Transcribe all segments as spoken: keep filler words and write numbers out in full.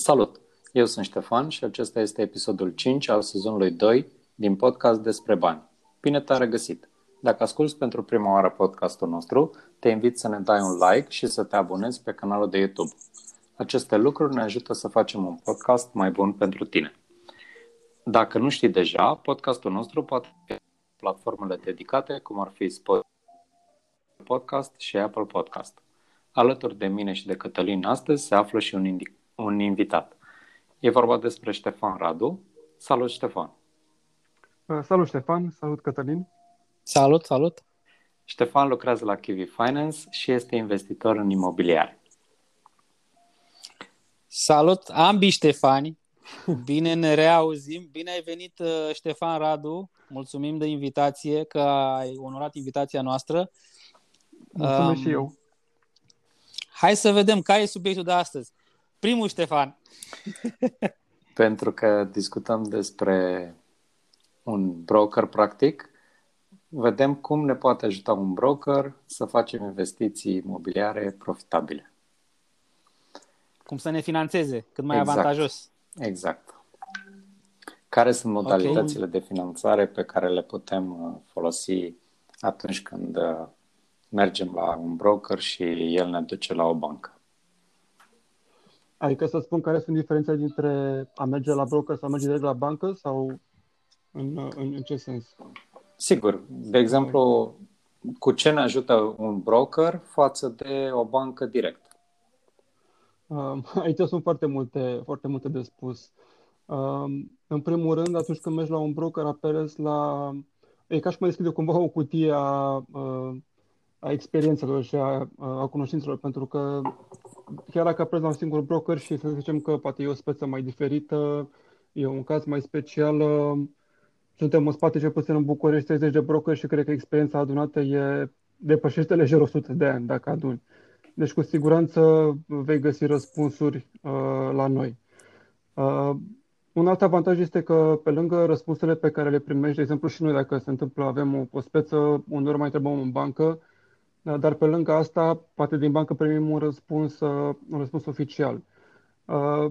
Salut! Eu sunt Ștefan și acesta este episodul cinci al sezonului doi din podcast despre bani. Bine te-am regăsit! Dacă asculți pentru prima oară podcastul nostru, te invit să ne dai un like și să te abonezi pe canalul de YouTube. Aceste lucruri ne ajută să facem un podcast mai bun pentru tine. Dacă nu știi deja, podcastul nostru poate fi pe platformele dedicate, cum ar fi Spotify, Apple Podcast și Apple Podcast. Alături de mine și de Cătălin astăzi se află și un, indi- un invitat. E vorba despre Ștefan Radu. Salut, Ștefan! Salut, Ștefan! Salut, Cătălin! Salut, salut! Ștefan lucrează la Kiwi Finance și este investitor în imobiliare. Salut ambii Ștefani! Bine ne reauzim! Bine ai venit, Ștefan Radu! Mulțumim de invitație, că ai onorat invitația noastră. Mulțumesc um, și eu! Hai să vedem care e subiectul de astăzi. Primul, Ștefan. Pentru că discutăm despre un broker, practic, vedem cum ne poate ajuta un broker să facem investiții imobiliare profitabile. Cum să ne finanțeze cât mai exact. avantajos. Exact. Care sunt modalitățile okay. de finanțare pe care le putem folosi atunci când mergem la un broker și el ne duce la o bancă? Adică să spun care sunt diferențele dintre a merge la broker sau a merge direct la bancă? Sau în, în, în ce sens? Sigur. De exemplu, cu ce ne ajută un broker față de o bancă direct? Aici sunt foarte multe, foarte multe de spus. În primul rând, atunci când mergi la un broker, apelezi la... E ca și cum deschid eu cumva o cutie a... a experiențelor și a, a cunoștințelor, pentru că chiar dacă apelezi la un singur broker și să zicem că poate e o speță mai diferită, e un caz mai special, suntem în spate cel puțin în București treizeci de brokeri și cred că experiența adunată e depășește lejer o sută de ani dacă aduni. Deci cu siguranță vei găsi răspunsuri uh, la noi. Uh, un alt avantaj este că pe lângă răspunsurile pe care le primești, de exemplu și noi dacă se întâmplă avem o, o speță, uneori mai întrebăm în bancă, dar pe lângă asta, poate din bancă primim un răspuns, un răspuns oficial.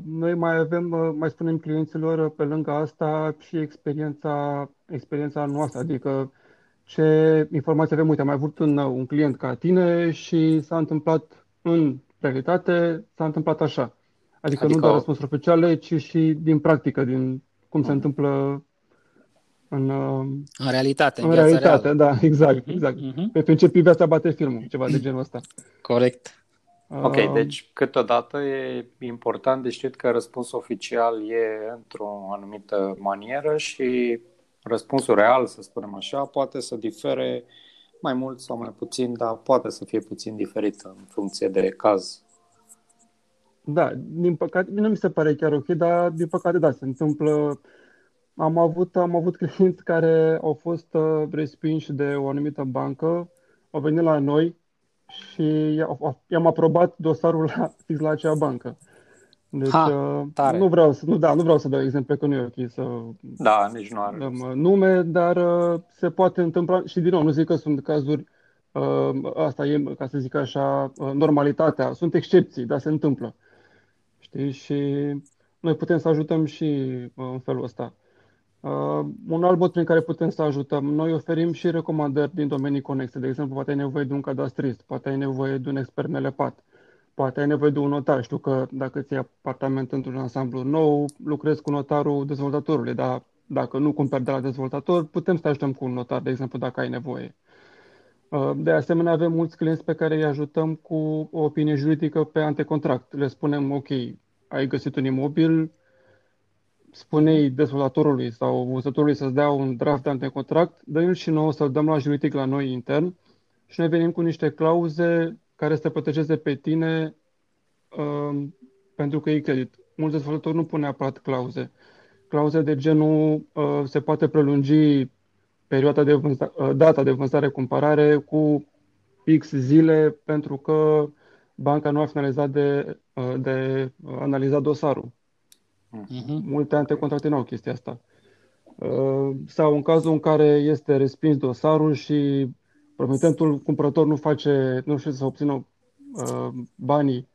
Noi mai avem, mai spunem clienților, pe lângă asta și experiența, experiența noastră, adică ce informații avem. Uite, am mai avut un, un client ca tine și s-a întâmplat în realitate, s-a întâmplat așa. Adică, adică nu doar răspunsuri oficiale, ci și din practică, din cum se întâmplă În, în realitate, în, în realitate, reală. Da, exact, exact. Uh-huh. Pe principiu viața bate filmul, ceva de genul ăsta. Corect. Uh, ok, deci câteodată e important de știut că răspunsul oficial e într-o anumită manieră și răspunsul real, să spunem așa, poate să difere mai mult sau mai puțin, dar poate să fie puțin diferit în funcție de caz. Da, din păcate, nu mi se pare chiar ok, dar din păcate da, se întâmplă. Am avut, am avut clienți care au fost respinși de o anumită bancă, au venit la noi și i-am aprobat dosarul la, fix la acea bancă. Deci ha, nu, vreau să, nu, da, nu vreau să dau exemple, că nu e ok să da, nici nu are dăm nume, dar se poate întâmpla și din nou, nu zic că sunt cazuri, asta e, ca să zic așa, normalitatea, sunt excepții, dar se întâmplă. Știi? Și noi putem să ajutăm și în felul ăsta. Uh, un alt mod prin care putem să ajutăm. Noi oferim și recomandări din domenii conexe. De exemplu, poate ai nevoie de un cadastrist, poate ai nevoie de un expert melepat, poate ai nevoie de un notar. Știu că dacă ți iei apartament într-un ansamblu nou, lucrezi cu notarul dezvoltatorului, dar dacă nu cumperi de la dezvoltator, putem să ajutăm cu un notar, de exemplu, dacă ai nevoie. Uh, de asemenea, avem mulți clienți pe care îi ajutăm cu o opinie juridică pe antecontract. Le spunem, ok, ai găsit un imobil, spune-i dezvoltatorului sau vânzătorului să-ți dea un draft de antecontract, dă-l și nouă să-l dăm la juridic la noi intern și noi venim cu niște clauze care să te protejeze pe tine uh, pentru că e credit. Mulți dezvoltatori nu pun neapărat clauze. Clauze de genul uh, se poate prelungi perioada de vânza- uh, data de vânzare-cumpărare cu X zile pentru că banca nu a finalizat de, uh, de analizat dosarul. Uh-huh. Multe antecontracte nu au chestia asta. Uh, sau în cazul în care este respins dosarul și promitentul cumpărător nu face, nu știu să obțină uh, banii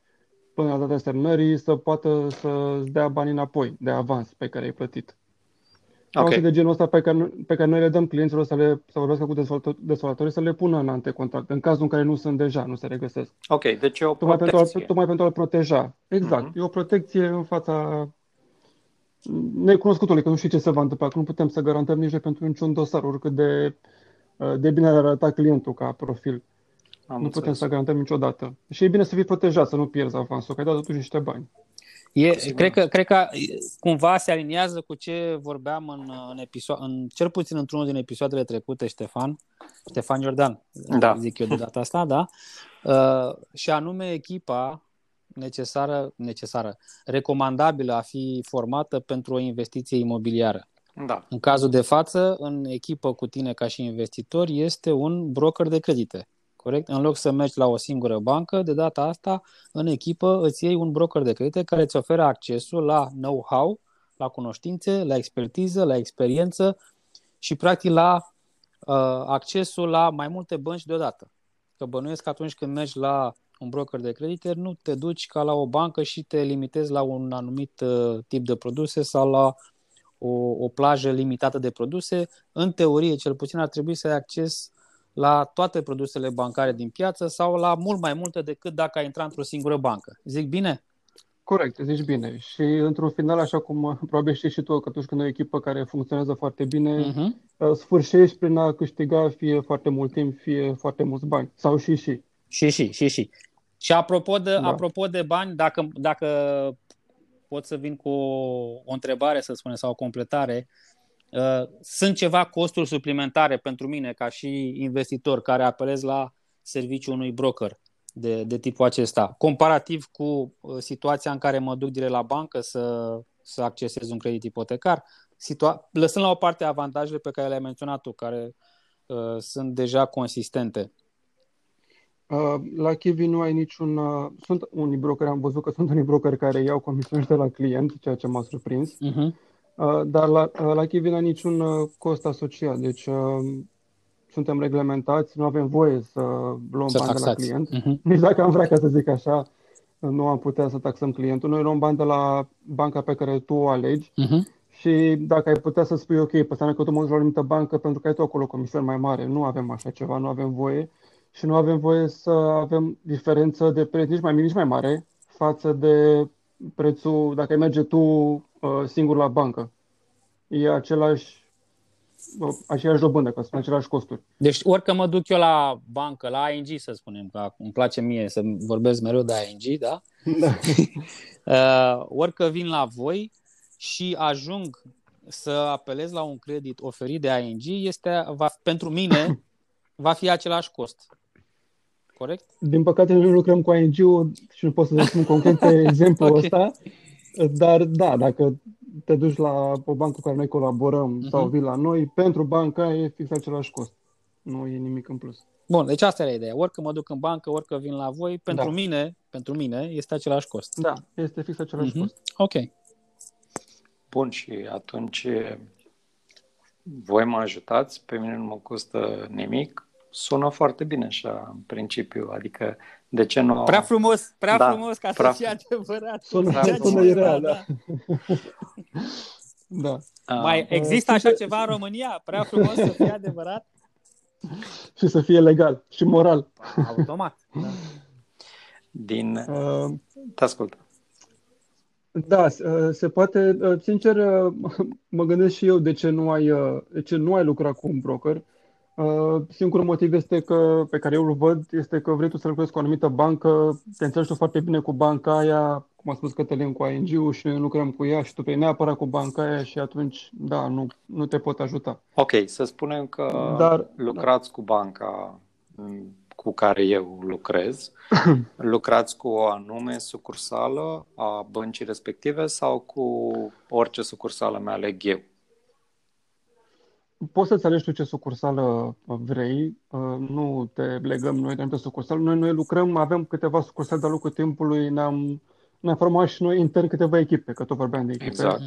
până la data semnării să poată să-ți dea bani înapoi de avans pe care ai plătit. Okay. De genul ăsta pe care, pe care noi le dăm clienților să le, să vorbească cu dezvoltatorii să le pună în antecontracte, în cazul în care nu sunt deja, nu se regăsesc. Ok, deci e o tocmai protecție. Pentru a, tocmai pentru a proteja. Exact, uh-huh. E o protecție în fața necunoscutului, că nu știu ce se va întâmpla, că nu putem să garantăm nici pentru niciun dosar, oricât de, de bine ar arăta clientul ca profil. Am nu înțeles. Putem să garantăm niciodată. Și e bine să fii protejat, să nu pierzi avansul, că ai dat totuși niște bani. E, cred, că, cred că cumva se aliniază cu ce vorbeam în, în, episo- în cel puțin într-unul din episoadele trecute, Ștefan, Ștefan Jordan, da. Zic eu de data asta, da. Uh, și anume echipa necesară, necesară, recomandabilă a fi formată pentru o investiție imobiliară. Da. În cazul de față, în echipă cu tine ca și investitor este un broker de credite. Corect? În loc să mergi la o singură bancă, de data asta, în echipă îți iei un broker de credite care îți oferă accesul la know-how, la cunoștințe, la expertiză, la experiență și practic la uh, accesul la mai multe bănci deodată. Că bănuiesc că atunci când mergi la un broker de credite, nu te duci ca la o bancă și te limitezi la un anumit uh, tip de produse sau la o, o plajă limitată de produse. În teorie, cel puțin, ar trebui să ai acces la toate produsele bancare din piață sau la mult mai multe decât dacă ai intrat într-o singură bancă. Zic bine? Corect, zici bine. Și într-un final, așa cum probabil știi și tu, că atunci când e o echipă care funcționează foarte bine, uh-huh. sfârșești prin a câștiga fie foarte mult timp, fie foarte mulți bani. Sau și și. Și și, și și. Și apropo de, da. apropo de bani, dacă, dacă pot să vin cu o întrebare, să spunem, sau o completare, sunt ceva costuri suplimentare pentru mine ca și investitor care apelez la serviciul unui broker de, de tipul acesta, comparativ cu situația în care mă duc direct la bancă să, să accesez un credit ipotecar, situa- lăsând la o parte avantajele pe care le-ai menționat tu, care uh, sunt deja consistente. La Kiwi nu ai niciun... Sunt unii brokeri, am văzut că sunt unii brokeri care iau comisiuni de la client, ceea ce m-a surprins. Uh-huh. Dar la, la Kiwi nu ai niciun cost asociat, deci uh, suntem reglementați, nu avem voie să luăm să bani taxați. De la client. Uh-huh. Nici dacă am vrea, ca să zic așa, nu am putea să taxăm clientul. Noi luăm bani de la banca pe care tu o alegi uh-huh. și dacă ai putea să spui ok, păi înseamnă că tu mă duci la o anumită bancă pentru că ai tu acolo comisiuni mai mare. Nu avem așa ceva, nu avem voie și nu avem voie să avem diferență de preț nici mai mic, nici mai mare față de prețul, dacă ai merge tu singur la bancă. E același, aceeași dobândă, că sunt același costuri. Deci orică mă duc eu la bancă, la A N G, să spunem, că îmi place mie să vorbesc mereu de A N G, da? Da. uh, orică vin la voi și ajung să apelez la un credit oferit de A N G, este, va, pentru mine va fi același cost. Corect? Din păcate noi lucrăm cu A N G-ul și nu pot să spun concret pe exemplul okay. ăsta. Dar da, dacă te duci la o bancă cu care noi colaborăm uh-huh. sau vii la noi, pentru banca e fix același cost. Nu e nimic în plus. Bun, deci asta era ideea. Orică mă duc în bancă, orică vin la voi, pentru, da. mine, pentru mine este același cost. Da, este fix același uh-huh. cost. Ok. Bun, și atunci voi mă ajutați, pe mine nu mă costă nimic. Sună foarte bine așa, în principiu, adică de ce nu... Prea frumos, prea da, frumos ca prea... să fie adevărat. Sună, sună irea, da. da. da. Mai există așa ceva în România? Prea frumos să fie adevărat? Și să fie legal și moral. Automat. Da. Din... Uh... Te ascult. Da, se poate, sincer, mă gândesc și eu de ce nu ai, de ce nu ai lucrat cu un broker. Singurul motiv este că, pe care eu îl văd, este că vrei tu să lucrezi cu o anumită bancă, te înțelegi tu foarte bine cu banca aia, cum a spus Cătălin, cu A N G-ul și noi lucrăm cu ea și tu pe neapărat cu banca aia și atunci, da, nu, nu te pot ajuta. Ok, să spunem că Dar, lucrați da. cu banca cu care eu lucrez, lucrați cu o anume sucursală a băncii respective sau cu orice sucursală mi-aleg eu? Poți să-ți alegi tu ce sucursală vrei, nu te legăm noi de anumite sucursale. Noi, noi lucrăm, avem câteva sucursale de-a lungul timpului, ne-am, ne-am format și noi intern câteva echipe, că tot vorbeam de echipe. Exact.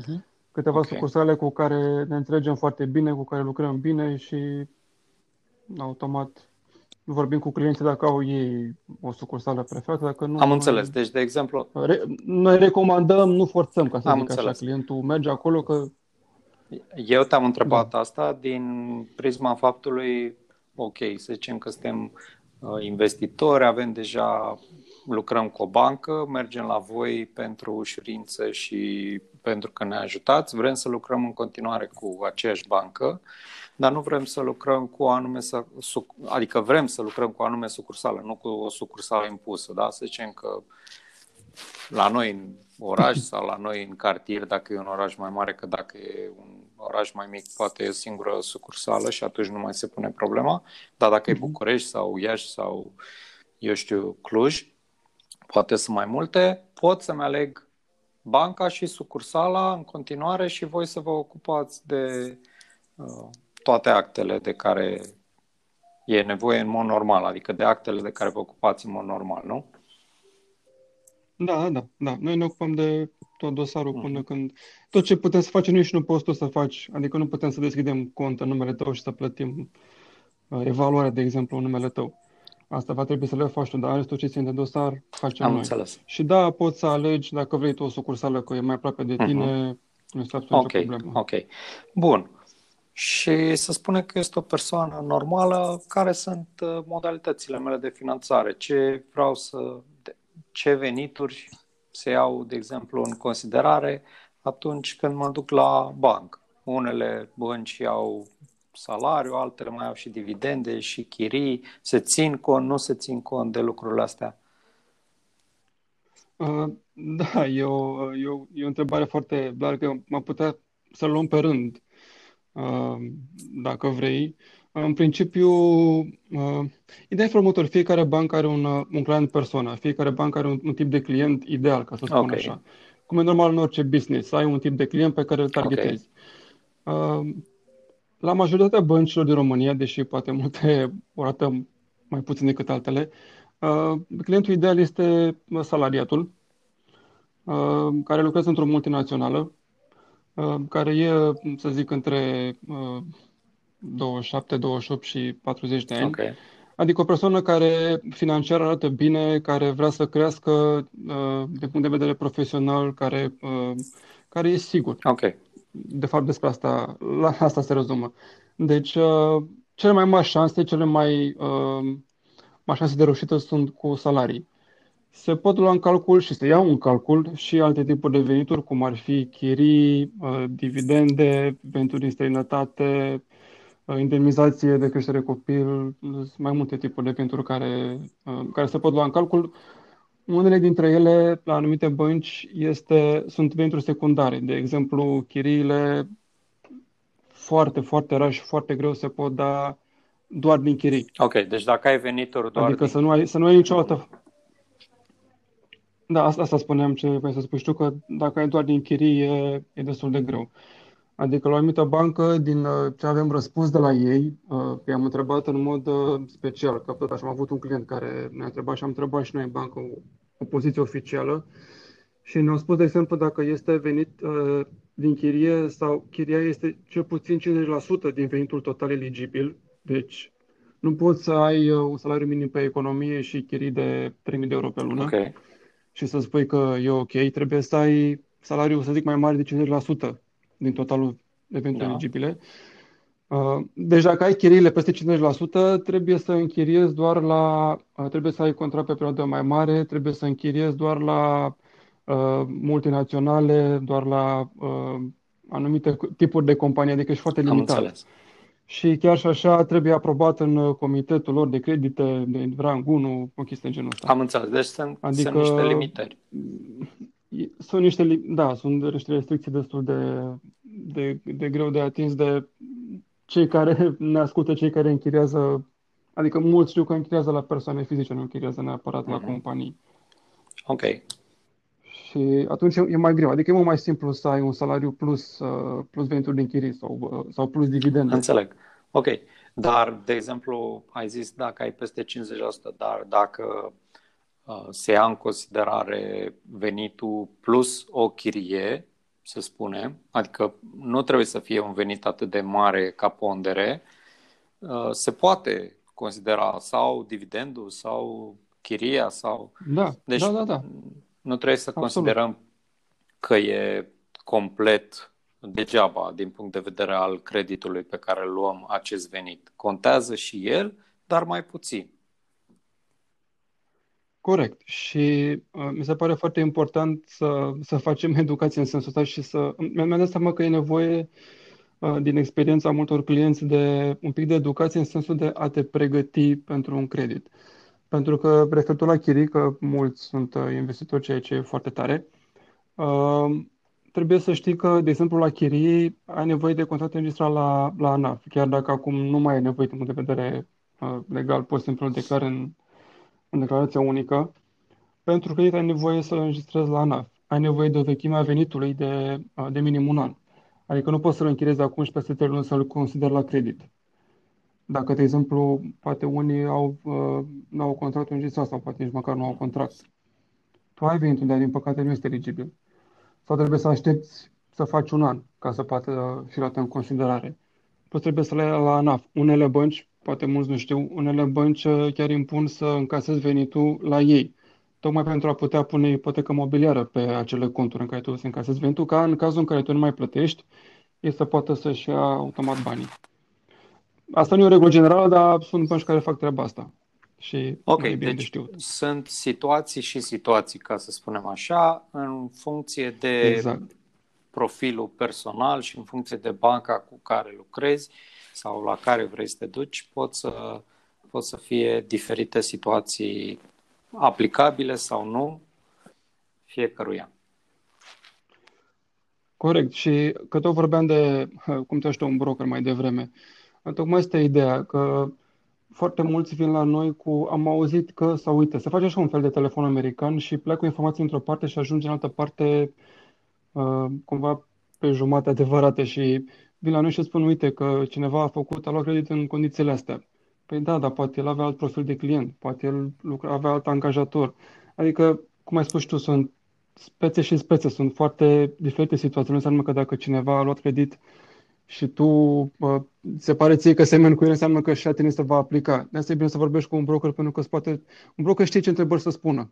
Câteva okay. sucursale cu care ne înțelegem foarte bine, cu care lucrăm bine și automat vorbim cu clienții dacă au ei o sucursală preferată, dacă nu... Am înțeles, deci de exemplu... Re, noi recomandăm, nu forțăm, ca să zic așa, clientul merge acolo că... Eu te-am întrebat da. asta din prisma faptului, ok, să zicem că suntem investitori, avem deja, lucrăm cu o bancă, mergem la voi pentru ușurință și pentru că ne ajutați, vrem să lucrăm în continuare cu aceeași bancă, dar nu vrem să lucrăm cu anume, adică vrem să lucrăm cu anume sucursală, nu cu o sucursală impusă, da? Să zicem că la noi în oraș sau la noi în cartier, dacă e un oraș mai mare, că dacă e un oraș mai mic, poate e singură sucursală și atunci nu mai se pune problema, dar dacă e București sau Iași sau, eu știu, Cluj, poate sunt mai multe, pot să-mi aleg banca și sucursala în continuare și voi să vă ocupați de uh, toate actele de care e nevoie în mod normal, adică de actele de care vă ocupați în mod normal, nu? Da, da, da. Noi ne ocupăm de tot dosarul mm. până când... Tot ce putem să facem, nici nu poți tu să faci, adică nu putem să deschidem cont în numele tău și să plătim uh, evaluarea, de exemplu, în numele tău. Asta va trebui să le faci tu, dar restul ce ține de dosar facem Am noi. Înțeles. Și da, poți să alegi dacă vrei tu o sucursală că e mai aproape de tine, mm-hmm. nu este absolut okay. nicio problemă. Ok, bun. Și să spune că este o persoană normală, care sunt modalitățile mele de finanțare? Ce vreau să... ce venituri se iau, de exemplu, în considerare atunci când mă duc la bancă? Unele bănci au salariu, altele mai au și dividende și chirii. Se țin cont, nu se țin cont de lucrurile astea? Uh, da, e o, e, o, e o întrebare foarte largă. M-am putea să luăm pe rând, uh, dacă vrei. În principiu, uh, ideea este următor. Fiecare bancă are un, un client persona. Fiecare bancă are un, un tip de client ideal, ca să spun okay. așa. Cum e normal în orice business, ai un tip de client pe care îl targetezi. Okay. Uh, La majoritatea băncilor din România, deși poate multe o rată mai puțin decât altele, clientul ideal este salariatul, care lucrează într-o multinațională, care e, să zic, între douăzeci și șapte, douăzeci și opt și patruzeci de ani. Okay. Adică o persoană care financiar arată bine, care vrea să crească de punct de vedere profesional, care, care e sigur. Okay. De fapt, despre asta, la asta se rezumă. Deci, uh, cele mai mari șanse, cele mai uh, mari șanse de reușită sunt cu salarii. Se pot lua în calcul și se iau în calcul și alte tipuri de venituri, cum ar fi chirii, uh, dividende, venituri din străinătate, uh, indemnizație de creștere copil, mai multe tipuri de venituri care, uh, care se pot lua în calcul. Unele dintre ele, la anumite bănci, este, sunt venituri secundare. De exemplu, chiriile foarte, foarte rar și foarte greu se pot da doar din chirii. Ok, deci dacă ai venituri doar Adică din... să nu ai, să nu ai niciodată... Da, asta, asta spuneam ce vrei să spui, știu că dacă ai doar din chirii e, e destul de greu. Adică la o anumită bancă, din ce avem răspuns de la ei, i-am întrebat în mod special, că tot așa am avut un client care ne-a întrebat și am întrebat și noi în bancă o, o poziție oficială și ne-au spus, de exemplu, dacă este venit uh, din chirie sau chiria este cel puțin cincizeci la sută din venitul total eligibil, deci nu poți să ai un salariu minim pe economie și chirii de trei mii de euro pe lună okay. și să spui că e ok, trebuie să ai salariul, să zic, mai mare de cincizeci la sută din totalul de venituri da. eligibile. Deci dacă ai chiriile peste cincizeci la sută, trebuie să închiriezi doar la, trebuie să ai contract pe perioadă mai mare, trebuie să închiriezi doar la uh, multinaționale, doar la uh, anumite tipuri de companii, adică ești foarte limitat. Și chiar și așa trebuie aprobat în comitetul lor de credite, de rang unu, o chestie genul ăsta. Am înțeles, deci sunt, adică, sunt niște limitări. Sunt niște, da, sunt niște restricții destul de, de, de greu de atins de cei care ne ascultă, cei care închiriază, adică mulți știu că închiriază la persoane fizice, nu închiriază neapărat uh-huh. la companii. Ok. Și atunci e mai greu, adică e mult mai simplu să ai un salariu plus, plus venituri din chirii sau, sau plus dividende. Înțeleg. Ok. Dar, de exemplu, ai zis dacă ai peste cincizeci la sută, dar dacă... se ia în considerare venitul plus o chirie, să spunem, adică nu trebuie să fie un venit atât de mare ca pondere, se poate considera, sau dividendul, sau chiria, sau... Da, deci da, da, da. Nu trebuie să Absolut. Considerăm că e complet degeaba din punct de vedere al creditului pe care îl luăm acest venit. Contează și el, dar mai puțin. Corect. Și uh, mi se pare foarte important să, să facem educație în sensul ăsta și să... Mi-am dat seama că e nevoie, uh, din experiența multor clienți, de un pic de educație în sensul de a te pregăti pentru un credit. Pentru că, referitor la chirii, că mulți sunt investitori, ceea ce e foarte tare, uh, trebuie să știi că, de exemplu, la chirii ai nevoie de contract înregistrat la, la ANAF, chiar dacă acum nu mai ai nevoie de punct de vedere uh, legal, poți simplu declar în în declarația unică. Pentru credit ai nevoie să înregistrezi la ANAF. Ai nevoie de o vechime a venitului de, de minim un an. Adică nu poți să-l închiriezi acum și peste trei luni să-l consideri la credit. Dacă, de exemplu, poate unii au, nu au contract înregistrat sau poate nici măcar nu au contract. Tu ai venitul, dar din păcate nu este eligibil. Sau trebuie să aștepți să faci un an ca să poată fi luată în considerare. Poți trebuie să le ia la ANAF. Unele bănci, poate mulți nu știu, unele bănci chiar impun să încasezi venitul la ei, tocmai pentru a putea pune ipotecă mobiliară pe acele conturi în care tu să încasezi venitul, ca în cazul în care tu nu mai plătești, ei să poată să-și ia automat banii. Asta nu e o regulă generală, dar sunt bănci care fac treaba asta. Și ok, e bine deci de știut. Sunt situații și situații, ca să spunem așa, în funcție de exact. Profilul personal și în funcție de banca cu care lucrezi sau la care vrei să te duci, pot să, pot să fie diferite situații aplicabile sau nu fiecăruia. Corect. Și că tot vorbeam de, cum te știu, un broker mai devreme, tocmai asta e ideea, că foarte mulți vin la noi cu, am auzit că, sau uite, se face așa un fel de telefon american și pleacă informații într-o parte și ajunge în altă parte uh, cumva pe jumate adevărate și vin la noi și spun, uite, că cineva a făcut, a luat credit în condițiile astea. Păi da, dar poate el avea alt profil de client, poate el lucra, avea alt angajator. Adică, cum ai spus tu, sunt spețe și spețe, sunt foarte diferite situații. Nu înseamnă că dacă cineva a luat credit și tu uh, se pare ție că semeni cu el, înseamnă că și la tine se va aplica. De asta e bine să vorbești cu un broker, pentru că poate, un broker știe ce întrebări să spună,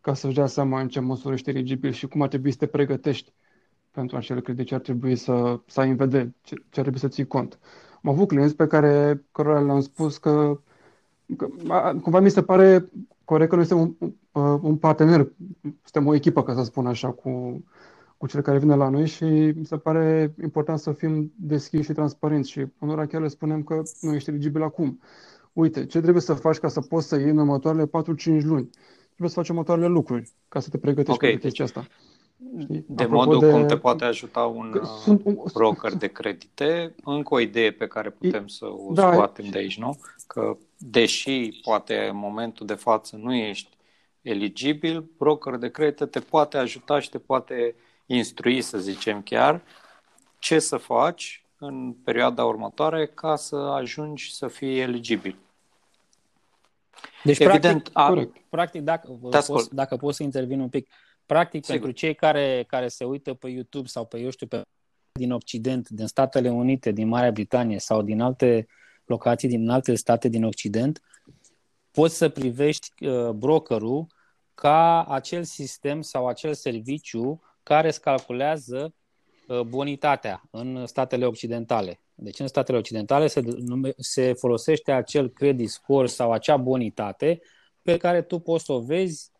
ca să-și dea seama în ce măsură ești eligibil și cum ar trebui să te pregătești pentru acele credit ce ar trebui să, să ai în vedere, ce, ce ar trebui să ții cont. Am avut clienți pe care cărora le-am spus că, că cumva mi se pare corect că noi suntem un, un partener, suntem o echipă, ca să spun așa, cu, cu cel care vine la noi și mi se pare important să fim deschiși și transparenți și unora chiar le spunem că nu ești eligibil acum. Uite, ce trebuie să faci ca să poți să iei în următoarele patru-cinci luni? Trebuie să faci următoarele lucruri ca să te pregătești okay. pentru chestia asta. De Apropo modul de... cum te poate ajuta un sunt... broker de credite, încă o idee pe care putem să o da, scoatem de aici, nu? Că deși poate în momentul de față nu ești eligibil, broker de credite te poate ajuta și te poate instrui, să zicem chiar, ce să faci în perioada următoare ca să ajungi să fii eligibil. Deci, evident, practic, a... practic dacă, poți, dacă poți să intervin un pic... Practic, Sigur. Pentru cei care, care se uită pe YouTube sau pe, eu știu, pe din Occident, din Statele Unite, din Marea Britanie sau din alte locații, din alte state din Occident, poți să privești uh, brokerul ca acel sistem sau acel serviciu care îți calculează uh, bonitatea în statele occidentale. Deci în statele occidentale se, nume, se folosește acel credit score sau acea bonitate pe care tu poți să o vezi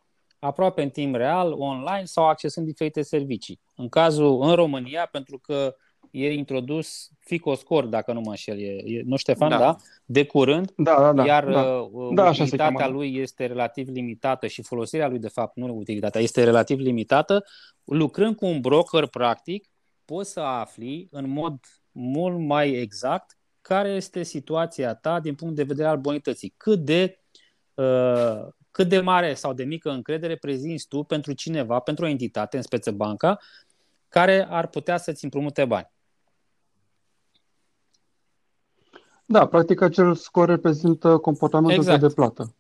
aproape în timp real, online sau accesând diferite servicii. În cazul în România, pentru că e introdus FicoScore, dacă nu mă înșel, e, nu Ștefan, da? da? De curând, da, da, da, iar da. Da, utilitatea lui este relativ limitată și folosirea lui, de fapt, nu utilitatea, este relativ limitată. Lucrând cu un broker, practic, poți să afli în mod mult mai exact care este situația ta din punct de vedere al bonității. Cât de... Uh, Cât de mare sau de mică încredere prezinți tu pentru cineva, pentru o entitate, în speță banca, care ar putea să-ți împrumute bani? Da, practic acel scor reprezintă comportamentul exact. Tău de plată.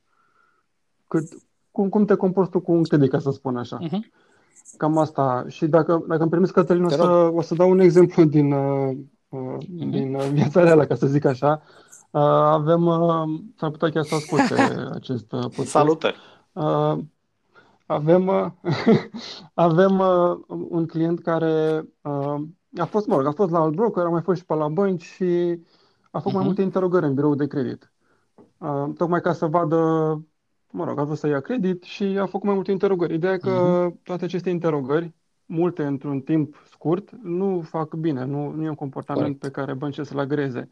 Cât, cum, cum te comporți tu cu un credit, ca să spun așa. Uh-huh. Cam asta. Și dacă, dacă îmi permiți, Cătălin, o să, o să dau un exemplu din, uh, uh-huh. din viața reală, ca să zic așa. Avem, s-ar putea chiar să asculte acest podcast. Salutări! Avem, avem un client care a fost, mă rog, a fost la alt broker, a mai fost și pe la bănci și a făcut uh-huh. mai multe interogări în birou de credit. Tocmai ca să vadă, mă rog, a vrut să ia credit și a făcut mai multe interogări. Ideea e că uh-huh. toate aceste interogări, multe într-un timp scurt, nu fac bine, nu, nu e un comportament Correct. Pe care băncile să-l agreze.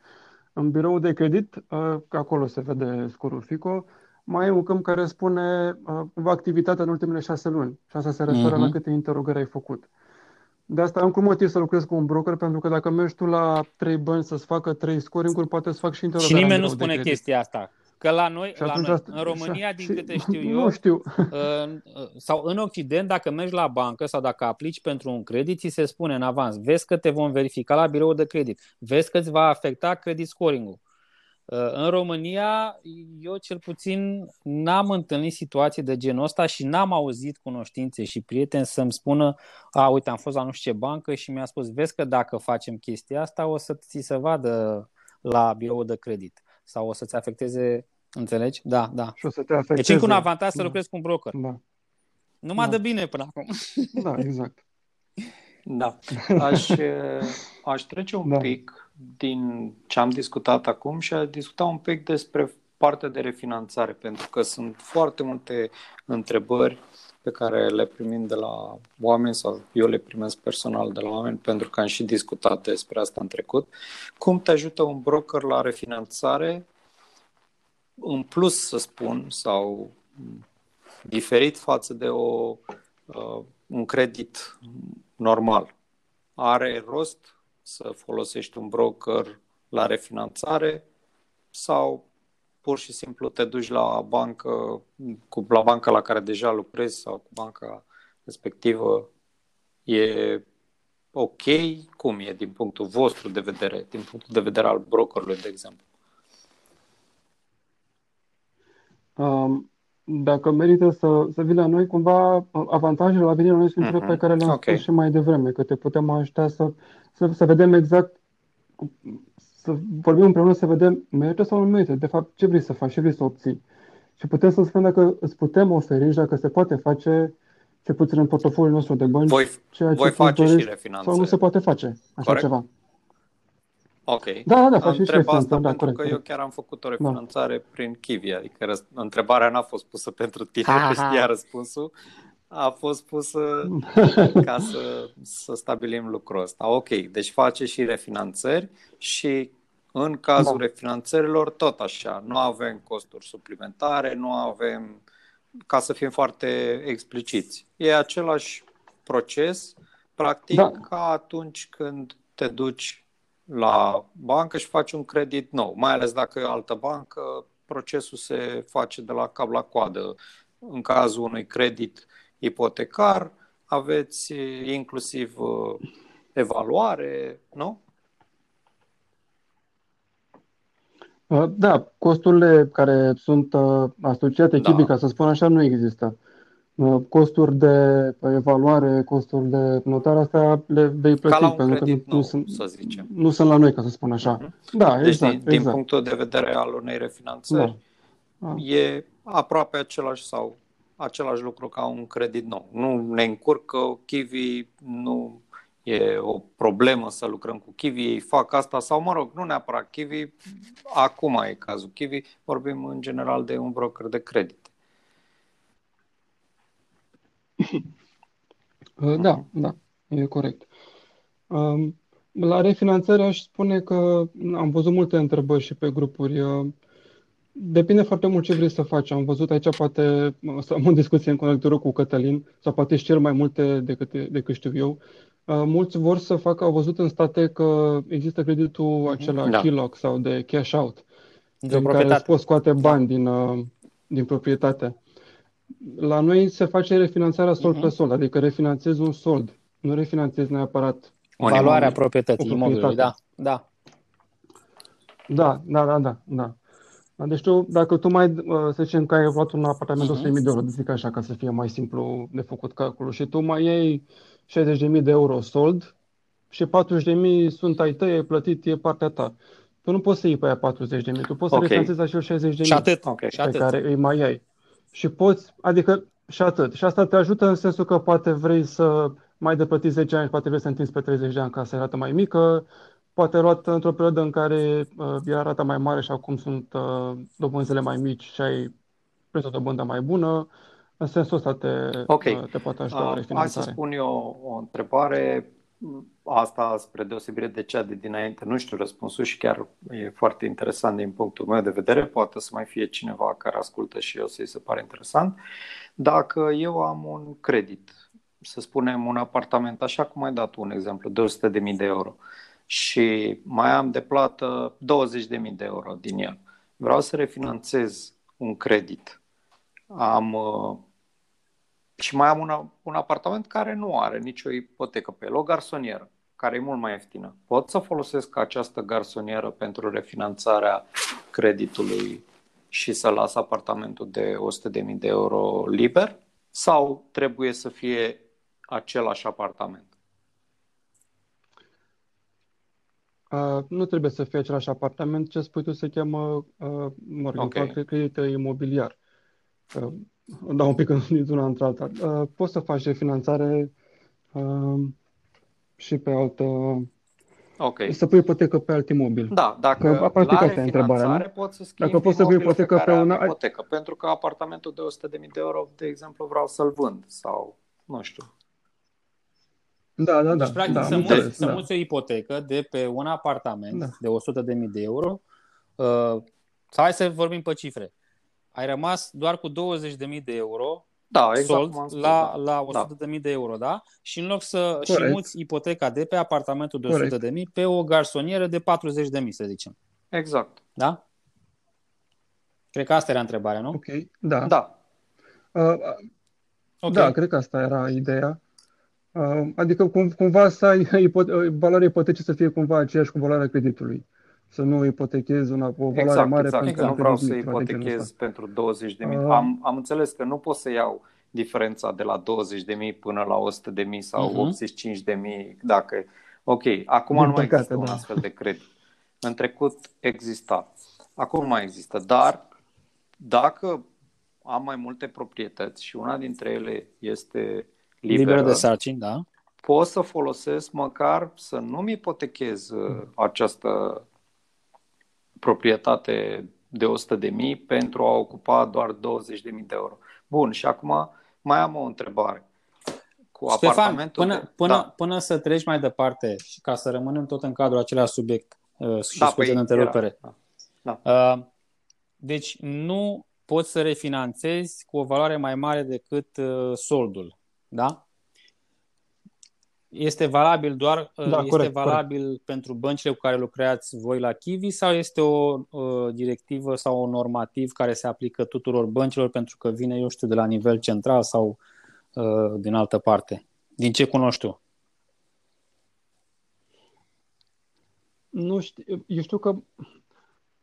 În birou de credit, că acolo se vede scorul FICO, mai e un câmp care spune cumva activitatea în ultimele șase luni. Și asta se referă uh-huh. la câte interogări ai făcut. De asta am cu motiv să lucrez cu un broker, pentru că dacă mergi tu la trei bani să-ți facă trei scoring-uri, poate să fac și interogări. Și nimeni nu spune chestia asta. Că la noi, la noi asta, în România, așa, din câte știu eu, nu știu. În, sau în Occident, dacă mergi la bancă sau dacă aplici pentru un credit, ți se spune în avans, vezi că te vom verifica la biroul de credit, vezi că îți va afecta credit scoring-ul. În România, eu cel puțin n-am întâlnit situații de genul ăsta și n-am auzit cunoștințe și prieteni să-mi spună, a, uite, am fost la nu știu ce bancă și mi-a spus, vezi că dacă facem chestia asta o să ți se vadă la biroul de credit. Sau o să-ți afecteze, înțelegi? Da, da. Și o să te afecteze. Deci încă un avantaj să da. lucrezi cu un broker. Da. Nu mă da. dă bine până acum. Da, exact. Da. Aș, aș trece un da. pic din ce am discutat acum și a discuta un pic despre partea de refinanțare, pentru că sunt foarte multe întrebări pe care le primim de la oameni sau eu le primesc personal de la oameni, pentru că am și discutat despre asta în trecut. Cum te ajută un broker la refinanțare? În plus, să spun, sau diferit față de o, uh, un credit normal. Are rost să folosești un broker la refinanțare sau pur și simplu te duci la bancă, cu la banca la care deja lucrezi sau cu banca respectivă, e ok? Cum e din punctul vostru de vedere, din punctul de vedere al brokerului, de exemplu? Dacă merită să, să vii la noi, cumva avantajele la venirea noi sunt mm-hmm. pe care le-am okay. spus și mai devreme, că te putem ajuta să, să, să vedem exact, să vorbim împreună să vedem merită sau nu merită, de fapt ce vrei să faci, ce vrei să obții. Și putem să spunem dacă îți putem oferi și dacă se poate face, ce puțin în portofoliul nostru de bani, voi, ceea ce voi face și refinanțare. Sau nu se poate face așa Corect. Ceva. Ok, da, da, faci întreb și asta da, pentru corect, că corect. eu chiar am făcut o refinanțare da. prin Kiwi, adică întrebarea n-a fost pusă pentru tine, că știa răspunsul, a fost pusă ca să, să stabilim lucrul ăsta. Ok, deci face și refinanțări și în cazul da. refinanțărilor tot așa, nu avem costuri suplimentare, nu avem, ca să fim foarte expliciți, e același proces, practic, da. ca atunci când te duci la bancă și faci un credit nou, mai ales dacă e o altă bancă, procesul se face de la cap la coadă. În cazul unui credit ipotecar, aveți inclusiv evaluare, nu? Da, costurile care sunt asociate Kiwi, da. ca să spun așa, nu există. Costuri de evaluare, costuri de notare, astea le vei plăti pentru că nu, nou, sunt, să zicem. nu sunt la noi, ca să spun așa. Mm-hmm. Da, deci exact, din, exact. din punctul de vedere al unei refinanțări, da. e aproape același sau același lucru ca un credit nou. Nu ne încurcă Kiwi, nu e o problemă să lucrăm cu Kiwi, ei fac asta sau, mă rog, nu neapărat Kiwi, acum e cazul Kiwi, vorbim în general de un broker de credit. Da, da, e corect. La refinanțare aș spune că am văzut multe întrebări și pe grupuri. Depinde foarte mult ce vrei să faci. Am văzut aici, poate să am o discuție în conectură cu Cătălin, sau poate și cer mai multe decât, decât știu eu. Mulți vor să facă, au văzut în state că există creditul acela da. K L O C sau de cash out, din care îți poți scoate bani din, din proprietate. La noi se face refinanțarea sold uh-huh. pe sold, adică refinanțezi un sold, nu refinanțezi neapărat valoarea proprietății imobilului, da, da. Da, da, da, da, da. Deci tu, dacă tu mai, să zicem că ai luat un apartament uh-huh. o sută de mii de euro, zic așa, ca să fie mai simplu de făcut calculul, și tu mai iei șaizeci de mii de euro sold și patruzeci de mii sunt ai tăi, ai plătit, e partea ta. Tu nu poți să iei pe aia patruzeci de mii, tu poți okay. să refinanțezi acel șaizeci de mii și atât. Okay. Și atât. Pe care îi mai ai. Și poți, adică și atât. Și asta te ajută în sensul că poate vrei să mai depătiți zece ani, poate vrei să întinzi pe treizeci de ani ca să ai rată mai mică, poate luat într-o perioadă în care uh, era rata mai mare și acum sunt uh, dobânzele mai mici și ai prins o dobândă mai bună. În sensul ăsta te, okay. uh, te poate ajuta uh, refinanțare. Hai să spun eu o întrebare, asta spre deosebire de cea de dinainte. Nu știu răspunsul și chiar e foarte interesant din punctul meu de vedere. Poate să mai fie cineva care ascultă și eu să-i se pare interesant. Dacă eu am un credit, să spunem un apartament, așa cum ai dat un exemplu, două sute de mii de euro, și mai am de plată douăzeci de mii de euro din el, vreau să refinanțez un credit, am și mai am un, un apartament care nu are nicio ipotecă pe el, o garsonieră, care e mult mai ieftină. Pot să folosesc această garsonieră pentru refinanțarea creditului și să las apartamentul de o sută de mii de euro liber? Sau trebuie să fie același apartament? Uh, nu trebuie să fie același apartament. Ce spui tu se cheamă uh, mortgage, okay. credit imobiliar. Uh, dau un pic dintr-una într-alta. Uh, poți să faci refinanțare uh, și pe altă... Okay. Să pui ipotecă pe alt imobil. Da, dacă că, la refinanțare poți să schimbi dacă poți să pui ipotecă pe, pe una... ipotecă, pentru că apartamentul de o sută de mii de euro, de exemplu, vreau să-l vând sau nu știu. Da, da, da. Deci, practic, da, să muți da. o ipotecă de pe un apartament da. de o sută de mii de euro. Uh, sau hai să vorbim pe cifre. Ai rămas doar cu douăzeci de mii de euro da, exact sold la, la o sută de mii de euro, da? Și în loc să și muți ipoteca de pe apartamentul de Corect. o sută de mii pe o garsonieră de patruzeci de mii, să zicem. Exact. Da? Cred că asta era întrebarea, nu? Ok, da. Da, uh, okay. da cred că asta era ideea. Adică cum, cumva să ai ipo- valoarea ipotecii să fie cumva aceeași cu valoarea creditului. Să nu ipotechezi una, o valoare exact, mare exact. pentru exact. Nu vreau să ipotechez pentru douăzeci de mii. Uh, am, am înțeles că nu pot să iau diferența de la douăzeci de mii până la o sută de mii sau uh-huh. optzeci și cinci de mii. Dacă... Ok, acum Din nu mai există da. un astfel de credit. În trecut exista. Acum mai există. Dar dacă am mai multe proprietăți și una dintre ele este... Liberă, liberă de sarcini, da. Pot să folosesc măcar să nu-mi ipotechez această proprietate de o sută de mii pentru a ocupa doar douăzeci de mii de euro. Bun, și acum mai am o întrebare. Cu Ștefan, apartamentul până, de... până, da. până să treci mai departe și ca să rămânem tot în cadrul același subiect uh, și da, scuze de întrerupere. Da. Da. Uh, deci nu poți să refinanțezi cu o valoare mai mare decât uh, soldul. Da? Este valabil doar da, este corect, valabil corect. pentru băncile cu care lucrați voi la Kiwi sau este o uh, directivă sau o normativ care se aplică tuturor băncilor pentru că vine, eu știu, de la nivel central sau uh, din altă parte? Din ce cunoști tu? Nu știu, eu știu că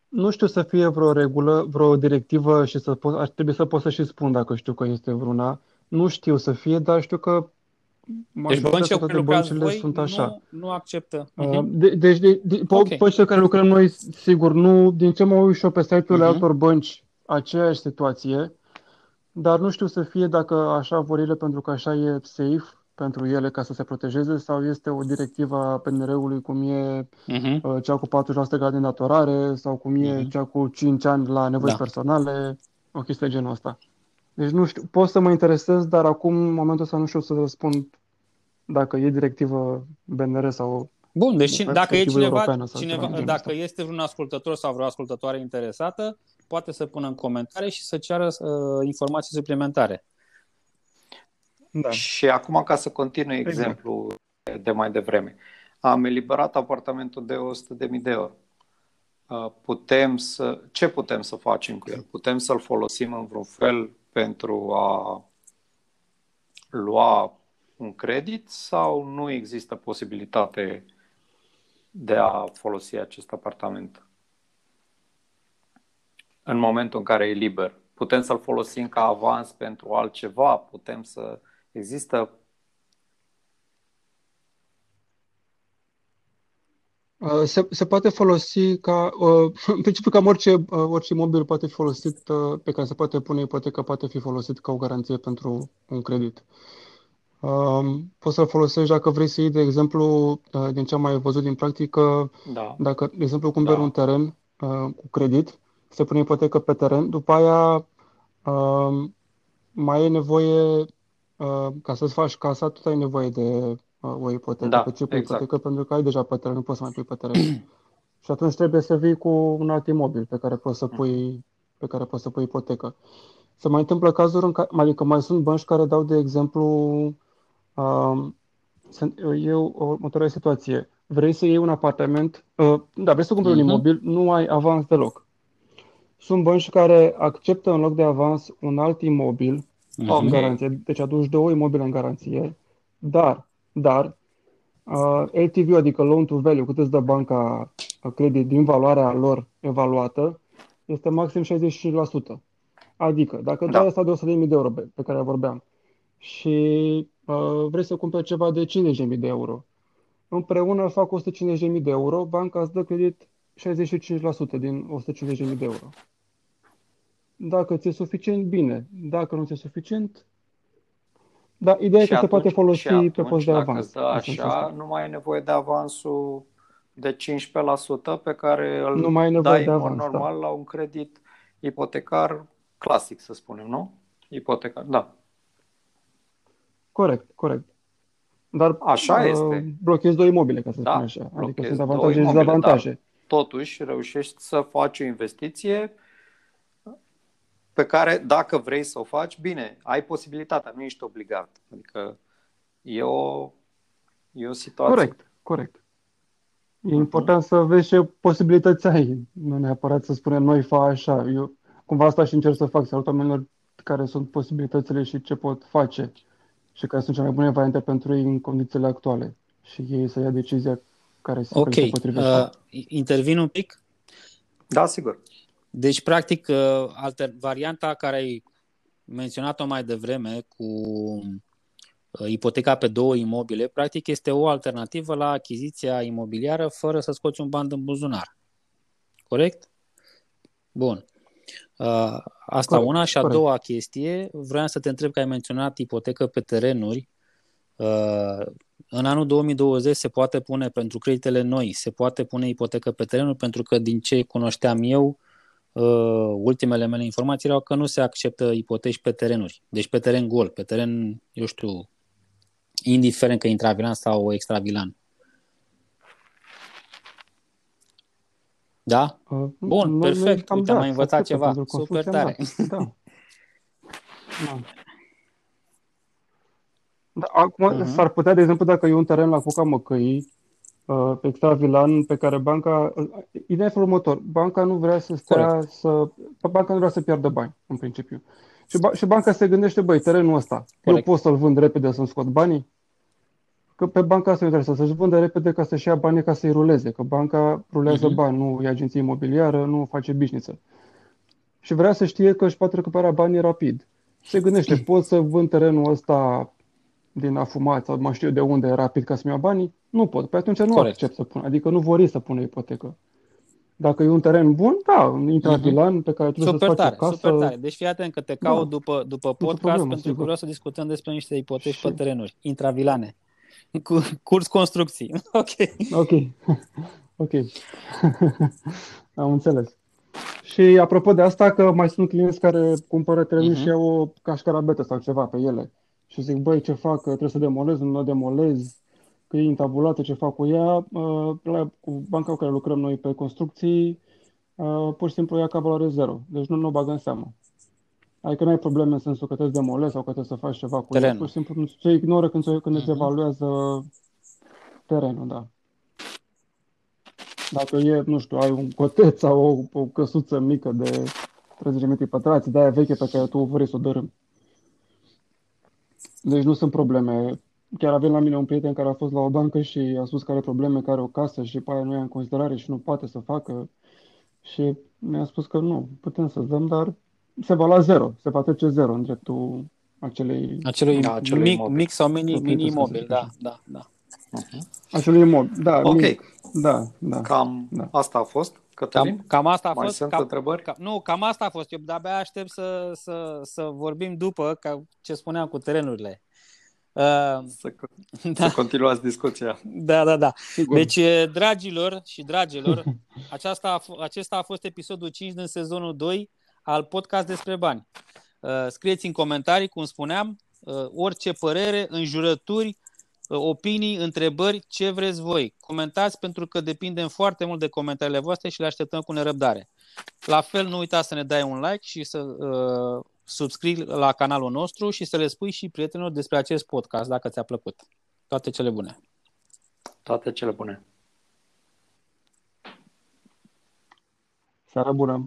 nu știu să fie vreo regulă, vreo directivă și să pot, ar trebui să pot să și spun dacă știu că este vreuna. Nu știu să fie, dar știu că deci băncile care lucrează sunt așa. Nu, nu acceptă. Uh-huh. De, deci de, de, okay. băncile care lucrăm noi, sigur, nu, din ce mă uit și eu pe site-urile uh-huh. altor bănci, aceeași situație, dar nu știu să fie dacă așa vor ele, pentru că așa e safe pentru ele ca să se protejeze, sau este o directivă a B N R-ului cum e uh-huh. uh, cea cu patruzeci la sută de datorare sau cum e uh-huh. cea cu cinci ani la nevoi da. personale, o chestie genul ăsta. Deci nu știu, pot să mă interesez, dar acum, în momentul ăsta, nu știu să răspund dacă e directivă B N R sau... Bun, deci dacă, e cineva, cineva, dacă este vreun ascultător sau vreo ascultătoare interesată, poate să pună în comentarii și să ceară uh, informații suplimentare. Da. Și acum, ca să continui exact. exemplul de mai devreme, am eliberat apartamentul de o sută de mii de euro. Uh, putem să, ce putem să facem cu el? Putem să-l folosim în vreun fel pentru a lua un credit sau nu există posibilitate de a folosi acest apartament? În momentul în care e liber, putem să-l folosim ca avans pentru altceva? Putem să... Există Se, se poate folosi ca, în principiu, cam orice, orice imobil poate fi folosit, pe care se poate pune ipotecă, poate fi folosit ca o garanție pentru un credit. Poți să-l folosești dacă vrei să iei, de exemplu, din ce am mai văzut din practică, da. Dacă, de exemplu, cumperi da. un teren cu credit, se pune ipotecă pe teren, după aia mai e nevoie, ca să-ți faci casa, tot ai nevoie de o ipotecă, da, pe ce exact. ipotecă, pentru că ai deja pe teren, nu poți să mai pui pe teren. Și atunci trebuie să vii cu un alt imobil pe care poți să pui, pe care poți să pui ipotecă. Se mai întâmplă cazuri în care, adică mai sunt bănci care dau, de exemplu, uh, eu, următoarea situație. Vrei să iei un apartament, uh, da, vrei să cumperi uh-huh. un imobil, nu ai avans deloc. Sunt bănci care acceptă în loc de avans un alt imobil uh-huh. în garanție, deci aduci două imobile în garanție, dar Dar uh, L T V, adică loan to value, cât îți dă banca credit din valoarea lor evaluată, este maxim șaizeci și cinci la sută. Adică, dacă da. dai asta de o sută de mii de euro pe care vorbeam și uh, vrei să cumperi ceva de cincizeci de mii de euro, împreună fac o sută cincizeci de mii de euro, banca îți dă credit șaizeci și cinci la sută din o sută cincizeci de mii de euro. Dacă ți-e suficient, bine. Dacă nu ți-e suficient, da, ideea și e că atunci, se poate folosi atunci, pe post de avans. Dacă așa, nu mai e nevoie de avansul de cincisprezece la sută pe care îl nu mai dai de avans, normal da. la un credit ipotecar clasic, să spunem, nu? Ipotecar, da. Corect, corect. Dar așa uh, este. Blochezi două imobile, ca să da, spun așa. Adică sunt avantaje și dezavantaje. Da. Totuși, reușești să faci o investiție pe care, dacă vrei să o faci, bine, ai posibilitatea, nu ești obligat. Adică e o, e o situație. Corect, corect. E important să vezi ce posibilități ai. Nu neapărat să spunem noi, fa așa. Eu cumva asta și încerc să fac, să arăt oamenilor care sunt posibilitățile și ce pot face și care sunt cele mai bune variante pentru ei în condițiile actuale și ei să ia decizia care se okay. potrivește. Ok, uh, intervin un pic? Da, sigur. Deci, practic, alter, varianta care ai menționat-o mai devreme cu ipoteca pe două imobile, practic este o alternativă la achiziția imobiliară fără să scoți un ban din buzunar. Corect? Bun. Asta corect, una. Și a corect. doua chestie, vreau să te întreb că ai menționat ipotecă pe terenuri. În anul două mii douăzeci se poate pune, pentru creditele noi, se poate pune ipotecă pe terenuri, pentru că din ce cunoșteam eu, Uh, ultimele mele informații erau că nu se acceptă ipoteci pe terenuri. Deci pe teren gol, pe teren, eu știu, indiferent că intravilan sau extravilan. Da? Uh, Bun, nu, perfect. Uite, am mai învățat ceva. Super tare. Da. Da, acum uh-huh. s-ar putea, de exemplu, dacă e un teren la Cuca Măcăii, pe extravilan, pe care banca... Ideea este următor. Banca nu vrea să stea să... Banca nu vrea să pierdă bani, în principiu. Și, ba... și banca se gândește, băi, terenul ăsta, Corect. eu pot să-l vând repede să-mi scot banii? Că pe banca asta nu interesează să-și vândă repede ca să-și ia banii, ca să-i ruleze. Că banca rulează uh-huh. bani, nu e agenție imobiliară, nu face business-ă. Și vrea să știe că își poate recupera banii rapid. Se gândește, pot să vând terenul ăsta din afumat sau mai știu de unde rapid ca să-mi ia banii? Nu pot. Pe atunci nu Corect. accept să pun. Adică nu vor să pună ipotecă. Dacă e un teren bun, da, intravilan pe care trebuie super să-ți faci o casă. Super tare. Deci fii atent că te caut da. după, după podcast problemă, pentru că vreau să discutăm despre niște ipoteci și... pe terenuri. Intravilane. Cu, curs construcții. Ok. Ok. Ok. Am înțeles. Și apropo de asta, că mai sunt clienți care cumpără terenuri uh-huh. și iau o cașcarabetă sau ceva pe ele. Și zic, băi, ce fac? Trebuie să demolez, nu o demolez, că e intabulată, ce fac cu ea? La, cu banca cu care lucrăm noi pe construcții, pur și simplu ia ca valoare zero. Deci nu ne-o bagă în seamă. Adică nu ai probleme în sensul că trebuie să demolezi sau că trebuie să faci ceva cu terenul. Ea. Pur și simplu se ignoră când, se, când îți evaluează terenul, da. Dacă e, nu știu, ai un coteț sau o, o căsuță mică de treizeci de metri pătrați, de aia veche pe care tu vrei să o dărâmi. Deci nu sunt probleme. Chiar avem la mine un prieten care a fost la o bancă și a spus că are probleme, că are o casă și pe aia nu ia în considerare și nu poate să facă. Și mi-a spus că nu, putem să-ți dăm, dar se va la zero, se va trece zero în dreptul acelei... Acelui da, mic, mic sau mini, mini imobil, da, da, da. Acelui imobil, da, okay. mic. Da, da. Cam da. Asta a fost, Cătălin? Cam, cam asta a mai fost. Mai sunt întrebări? Cam, nu, cam asta a fost. Eu de-abia aștept să, să, să vorbim după, ca ce spuneam cu terenurile. Uh, să, da. Să continuați discuția. Da, da, da. Sigur. Deci, dragilor și dragilor, aceasta, acesta a fost episodul cinci din sezonul doi al podcast despre bani. Uh, scrieți în comentarii, cum spuneam, uh, orice părere, înjurături, opinii, întrebări, ce vreți voi. Comentați, pentru că depindem foarte mult de comentariile voastre și le așteptăm cu nerăbdare. La fel, nu uita să ne dai un like și să uh, subscrii la canalul nostru și să le spui și prietenilor despre acest podcast, dacă ți-a plăcut. Toate cele bune! Toate cele bune! Seara bună!